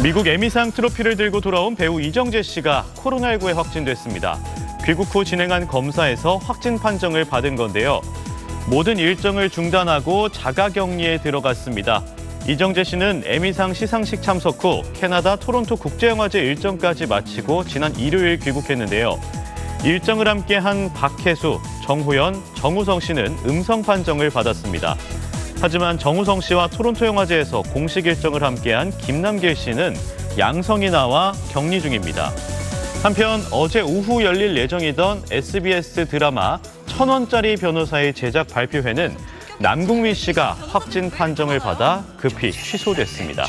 미국 에미상 트로피를 들고 돌아온 배우 이정재 씨가 코로나19에 확진됐습니다. 귀국 후 진행한 검사에서 확진 판정을 받은 건데요. 모든 일정을 중단하고 자가격리에 들어갔습니다. 이정재 씨는 에미상 시상식 참석 후 캐나다 토론토 국제영화제 일정까지 마치고 지난 일요일 귀국했는데요. 일정을 함께한 박혜수, 정호연, 정우성 씨는 음성 판정을 받았습니다. 하지만 정우성 씨와 토론토 영화제에서 공식 일정을 함께한 김남길 씨는 양성이 나와 격리 중입니다. 한편 어제 오후 열릴 예정이던 SBS 드라마 1,000원짜리 변호사의 제작 발표회는 남궁민 씨가 확진 판정을 받아 급히 취소됐습니다.